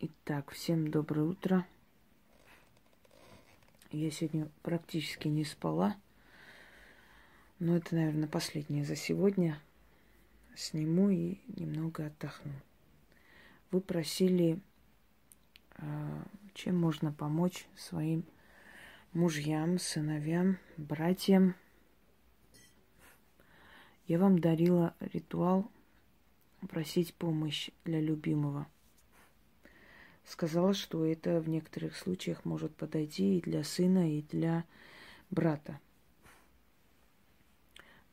Итак, всем доброе утро. Я сегодня практически не спала, но это, наверное, последнее за сегодня. Сниму и немного отдохну. Вы просили, чем можно помочь своим мужьям, сыновьям, братьям. Я вам дарила ритуал просить помощь для любимого. Сказала, что это в некоторых случаях может подойти и для сына, и для брата.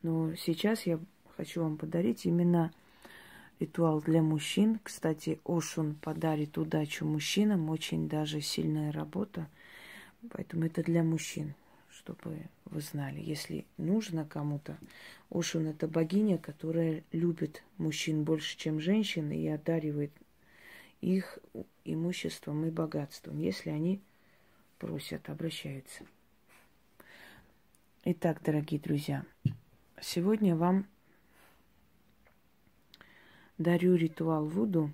Но сейчас я хочу вам подарить именно ритуал для мужчин. Кстати, Ошун подарит удачу мужчинам. Очень даже сильная работа. Поэтому это для мужчин, чтобы вы знали. Если нужно кому-то, Ошун – это богиня, которая любит мужчин больше, чем женщин, и одаривает их имуществом и богатством, если они просят, обращаются. Итак, дорогие друзья, сегодня вам дарю ритуал Вуду.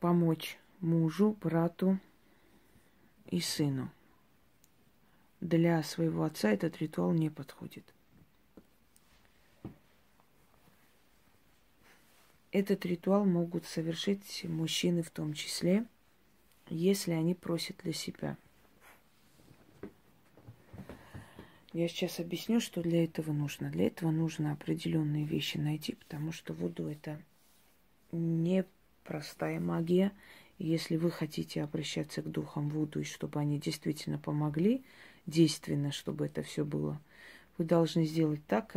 Помочь мужу, брату и сыну. Для своего отца этот ритуал не подходит. Этот ритуал могут совершить мужчины в том числе, если они просят для себя. Я сейчас объясню, что для этого нужно. Для этого нужно определенные вещи найти, потому что Вуду – это непростая магия. Если вы хотите обращаться к духам Вуду, и чтобы они действительно помогли, действенно, чтобы это все было, вы должны сделать так,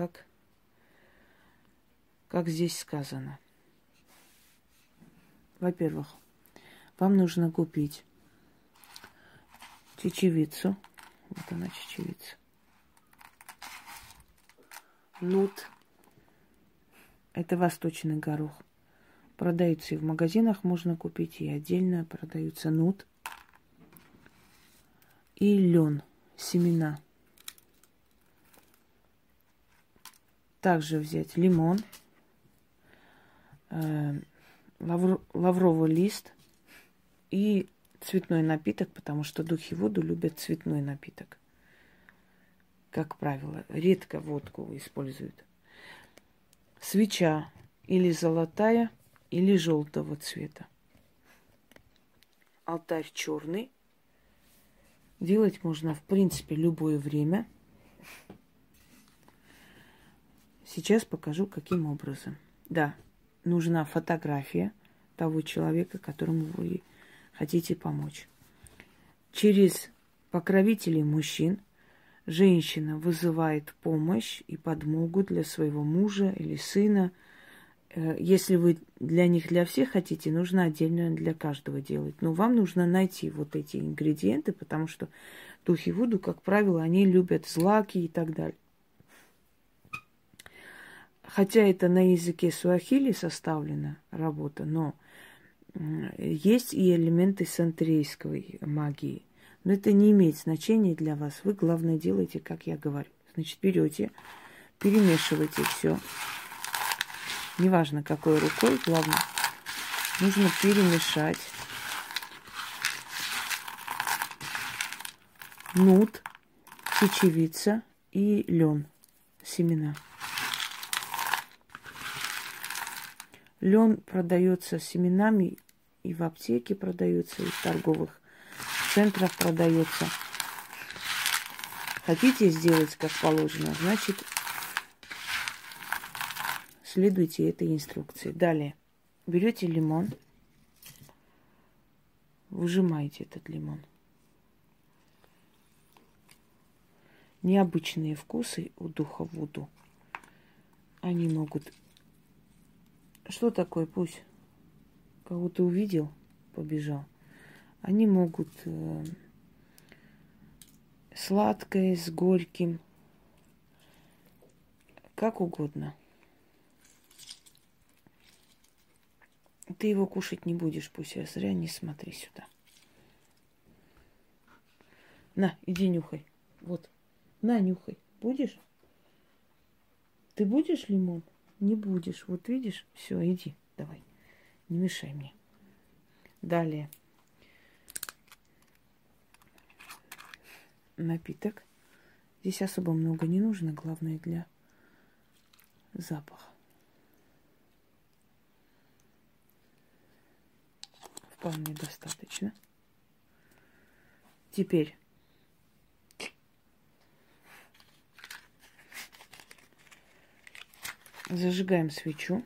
как здесь сказано. Во-первых, вам нужно купить чечевицу. Вот она, чечевица. Нут. Это восточный горох. Продаются и в магазинах можно купить, и отдельно продаются нут. И лен, семена. Также взять лимон, лавровый лист и цветной напиток, потому что духи Вуду любят цветной напиток. Как правило, редко водку используют. Свеча или золотая, или желтого цвета. Алтарь черный. Делать можно, в принципе, любое время. Сейчас покажу, каким образом. Да, нужна фотография того человека, которому вы хотите помочь. Через покровителей мужчин женщина вызывает помощь и подмогу для своего мужа или сына. Если вы для них, для всех хотите, нужно отдельно для каждого делать. Но вам нужно найти вот эти ингредиенты, потому что духи Вуду, как правило, они любят злаки и так далее. Хотя это на языке суахили составлена работа, но есть и элементы сантерийской магии. Но это не имеет значения для вас. Вы, главное, делаете, как я говорю. Значит, берете, перемешиваете все. Неважно, какой рукой, главное, нужно перемешать. Нут, чечевица и лен, семена. Лен продается семенами и в аптеке продается, и в торговых центрах продается. Хотите сделать как положено, значит, следуйте этой инструкции. Далее берете лимон, выжимаете этот лимон. Необычные вкусы у духа Вуду. Они могут... Что такое пусть? Кого-то увидел, побежал. Они могут сладкое, с горьким, как угодно. Ты его кушать не будешь, пусть, я зря не смотри сюда. На, иди нюхай. Вот, на, нюхай. Будешь? Ты будешь лимон? не будешь. Вот видишь, все, иди, давай, не мешай мне. Далее напиток. Здесь особо много не нужно, главное для запаха. Вполне достаточно. Теперь зажигаем свечу.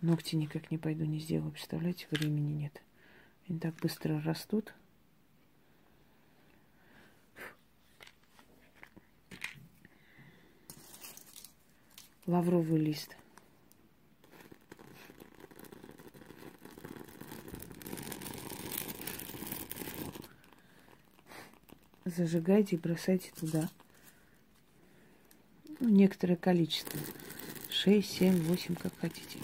Ногти никак не пойду, не сделаю, представляете, времени нет. Они так быстро растут. Лавровый лист. Зажигайте и бросайте туда некоторое количество. 6, 7, 8, как хотите.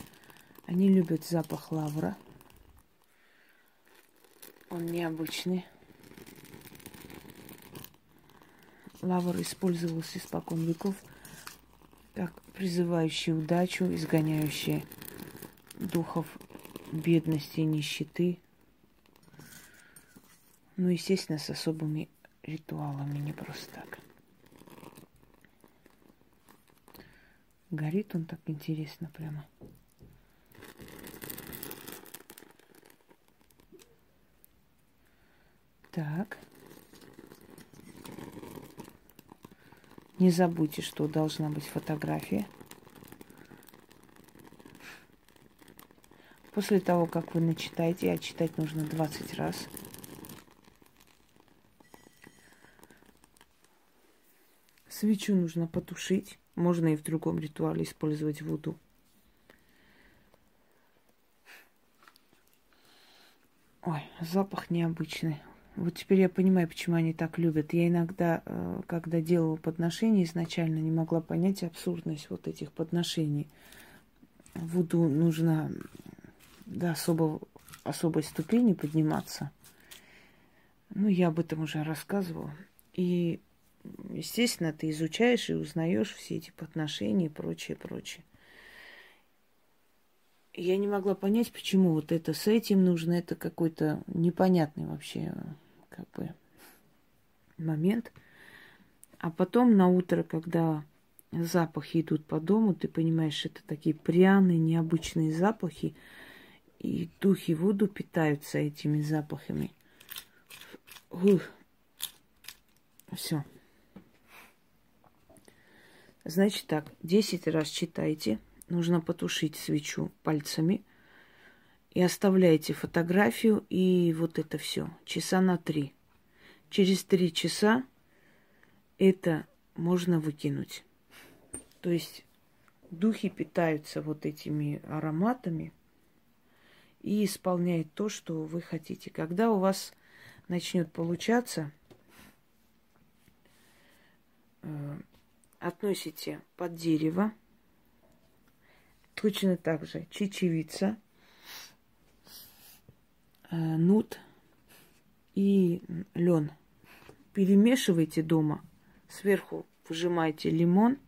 Они любят запах лавра. Он необычный. Лавр использовался испокон веков как призывающий удачу, изгоняющий духов бедности и нищеты. Ну, естественно, с особыми ритуалами, не просто так. Горит он так интересно прямо. Так. Не забудьте, что должна быть фотография. После того, как вы начитаете, а читать нужно 20 раз, свечу нужно потушить. Можно и в другом ритуале использовать вуду. Ой, запах необычный. Вот теперь я понимаю, почему они так любят. Я иногда, когда делала подношения, изначально не могла понять абсурдность вот этих подношений. Вуду нужно до особой ступени подниматься. Ну, я об этом уже рассказывала. И, естественно, ты изучаешь и узнаешь все эти подношения и прочее, прочее. Я не могла понять, почему вот это с этим нужно. Это какой-то непонятный вообще как бы момент. А потом на утро, когда запахи идут по дому, ты понимаешь, это такие пряные, необычные запахи. И духи Вуду питаются этими запахами. Все. Значит так, 10 раз читайте. Нужно потушить свечу пальцами. И оставляйте фотографию и вот это все. Часа на 3. Через 3 часа это можно выкинуть. То есть духи питаются вот этими ароматами и исполняют то, что вы хотите. Когда у вас начнет получаться, относите под дерево. Точно так же чечевица, нут и лен. Перемешивайте дома. Сверху выжимайте лимон,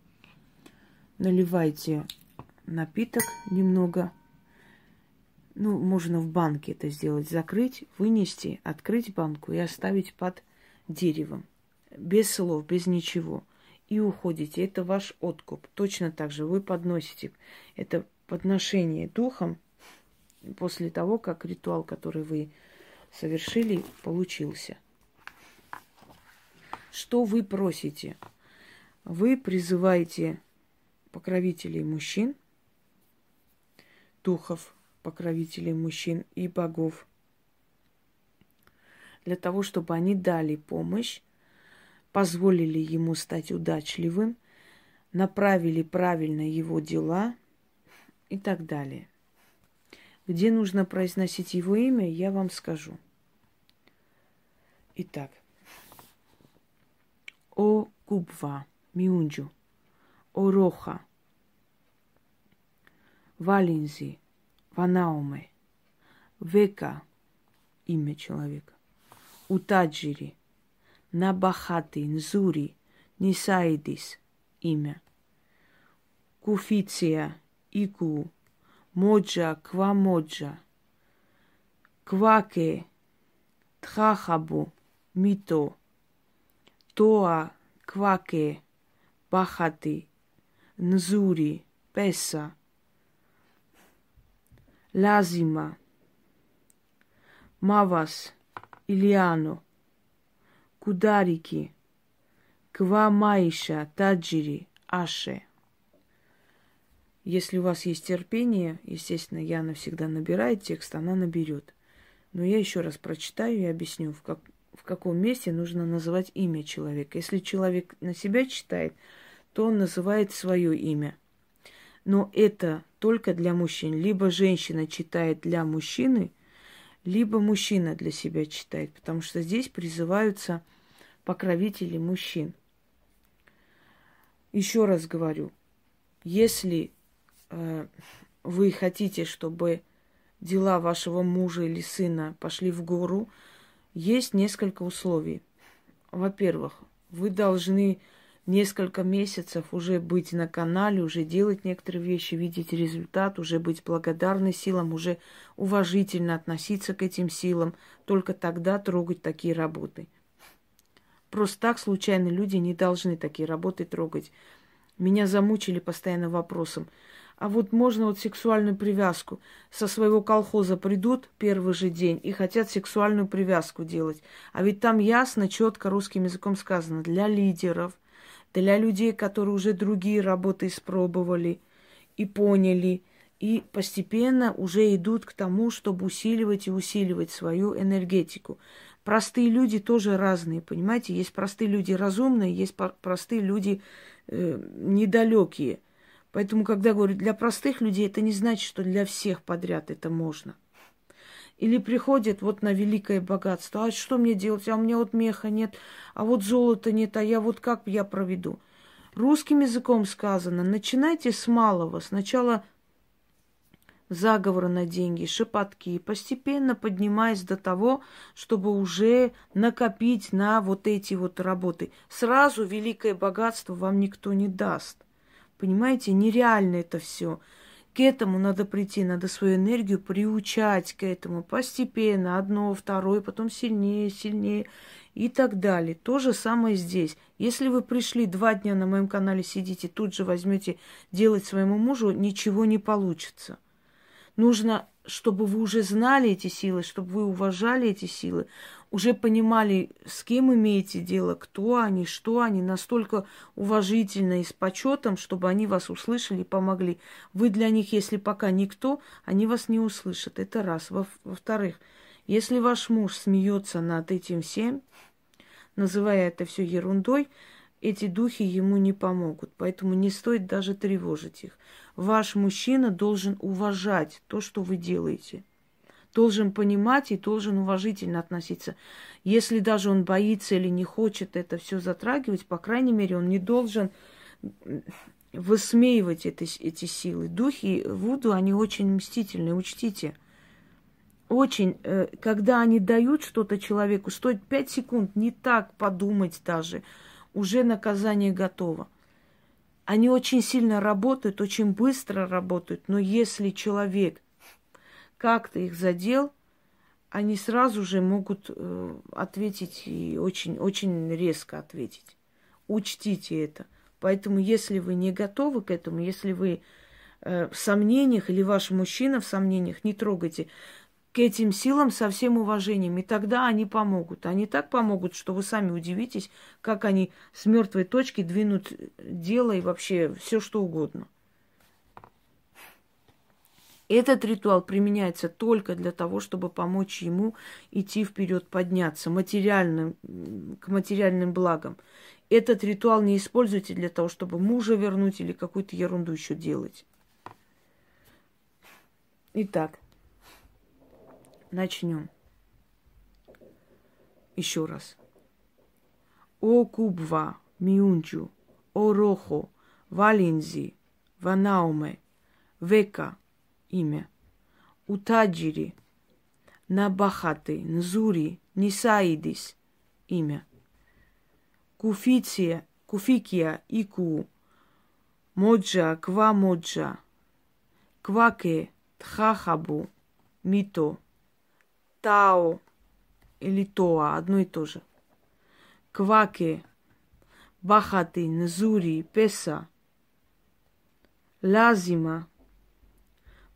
наливайте напиток немного. Ну, можно в банке это сделать. Закрыть, вынести, открыть банку и оставить под деревом. Без слов, без ничего. И уходите. Это ваш откуп. Точно так же вы подносите это подношение духом после того, как ритуал, который вы совершили, получился. Что вы просите? Вы призываете покровителей мужчин, духов, покровителей мужчин и богов, для того, чтобы они дали помощь, позволили ему стать удачливым, направили правильно его дела и так далее. Где нужно произносить его имя, я вам скажу. Итак. О Кубва, Миунджу, Ороха, Валинзи, Ванауме, Века, имя человека, Утаджири, Набахати, Нзури, Нисаидис, имя. Куфиция, Игу, Моджа, Квамоджа, Кваке, Тхахабу, Мито, Тоа, Кваке, Бахати, Нзури, Песа, Лазима, Мавас, Илиано, Кударики, Квамаиша, Таджири, Аше. Если у вас есть терпение, естественно, Яна всегда набирает текст, она наберет. Но я еще раз прочитаю и объясню, в каком месте нужно называть имя человека. Если человек на себя читает, то он называет свое имя. Но это только для мужчин. Либо женщина читает для мужчины, либо мужчина для себя читает, потому что здесь призываются покровители мужчин. Еще раз говорю, если вы хотите, чтобы дела вашего мужа или сына пошли в гору, есть несколько условий. Во-первых, вы должны несколько месяцев уже быть на канале, уже делать некоторые вещи, видеть результат, уже быть благодарны силам, уже уважительно относиться к этим силам. Только тогда трогать такие работы. Просто так случайно люди не должны такие работы трогать. Меня замучили постоянно вопросом. А вот можно вот сексуальную привязку? Со своего колхоза придут первый же день и хотят сексуальную привязку делать. А ведь там ясно, четко русским языком сказано. Для лидеров, для людей, которые уже другие работы испробовали и поняли. И постепенно уже идут к тому, чтобы усиливать и усиливать свою энергетику. Простые люди тоже разные, понимаете? Есть простые люди разумные, есть простые люди недалекие. Поэтому, когда говорю для простых людей, это не значит, что для всех подряд это можно. Или приходят вот на великое богатство. А что мне делать? А у меня вот меха нет, а вот золота нет, а я вот как я проведу? Русским языком сказано, начинайте с малого. Сначала заговоры на деньги, шепотки, постепенно поднимаясь до того, чтобы уже накопить на вот эти вот работы. Сразу великое богатство вам никто не даст. Понимаете, нереально это все. К этому надо прийти, надо свою энергию приучать к этому постепенно. Одно, второе, потом сильнее, сильнее и так далее. То же самое здесь. Если вы пришли 2 дня на моем канале, сидите, тут же возьмете делать своему мужу, ничего не получится. Нужно, чтобы вы уже знали эти силы, чтобы вы уважали эти силы, уже понимали, с кем имеете дело, кто они, что они, настолько уважительно и с почетом, чтобы они вас услышали и помогли. Вы для них, если пока никто, они вас не услышат. Это раз. Во-вторых, если ваш муж смеется над этим всем, называя это все ерундой, эти духи ему не помогут, поэтому не стоит даже тревожить их. Ваш мужчина должен уважать то, что вы делаете. Должен понимать и должен уважительно относиться. Если даже он боится или не хочет это все затрагивать, по крайней мере, он не должен высмеивать эти силы. Духи Вуду, они очень мстительные, учтите. Очень, когда они дают что-то человеку, стоит 5 секунд не так подумать даже, уже наказание готово. Они очень сильно работают, очень быстро работают, но если человек как-то их задел, они сразу же могут ответить и очень-очень резко ответить. Учтите это. Поэтому, если вы не готовы к этому, если вы в сомнениях или ваш мужчина в сомнениях, не трогайте к этим силам со всем уважением, и тогда они помогут. Они так помогут, что вы сами удивитесь, как они с мертвой точки двинут дело и вообще все что угодно. Этот ритуал применяется только для того, чтобы помочь ему идти вперед, подняться к материальным благам. Этот ритуал не используйте для того, чтобы мужа вернуть или какую-то ерунду еще делать. Итак. Начнем. Еще раз. О Кубва, Миунджу, О Рохо, Валинзи, Ванауме, Века, имя, Утаджири, Набахаты, Нзури, Нисаидис, имя, Куфикия, Ику, Моджа, ква моджа, кваке, тхахабу, мито, тао или тоа, одно и то же. Кваке, бахати, нзури, песа, лазима,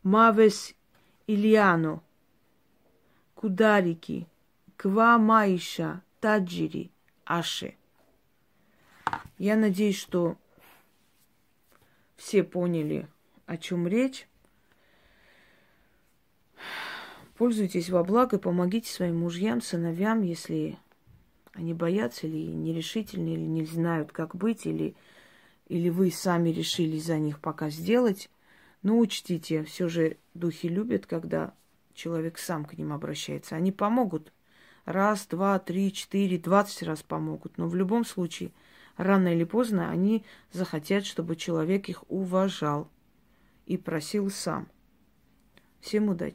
мавес ильяно, кударики, ква маиша, таджири, аше. Я надеюсь, что все поняли, о чем речь. Пользуйтесь во благо, помогите своим мужьям, сыновьям, если они боятся или нерешительны, или не знают, как быть, или вы сами решили за них пока сделать. Но учтите, все же духи любят, когда человек сам к ним обращается. Они помогут. Раз, два, три, четыре, 20 раз помогут. Но в любом случае, рано или поздно они захотят, чтобы человек их уважал и просил сам. Всем удачи!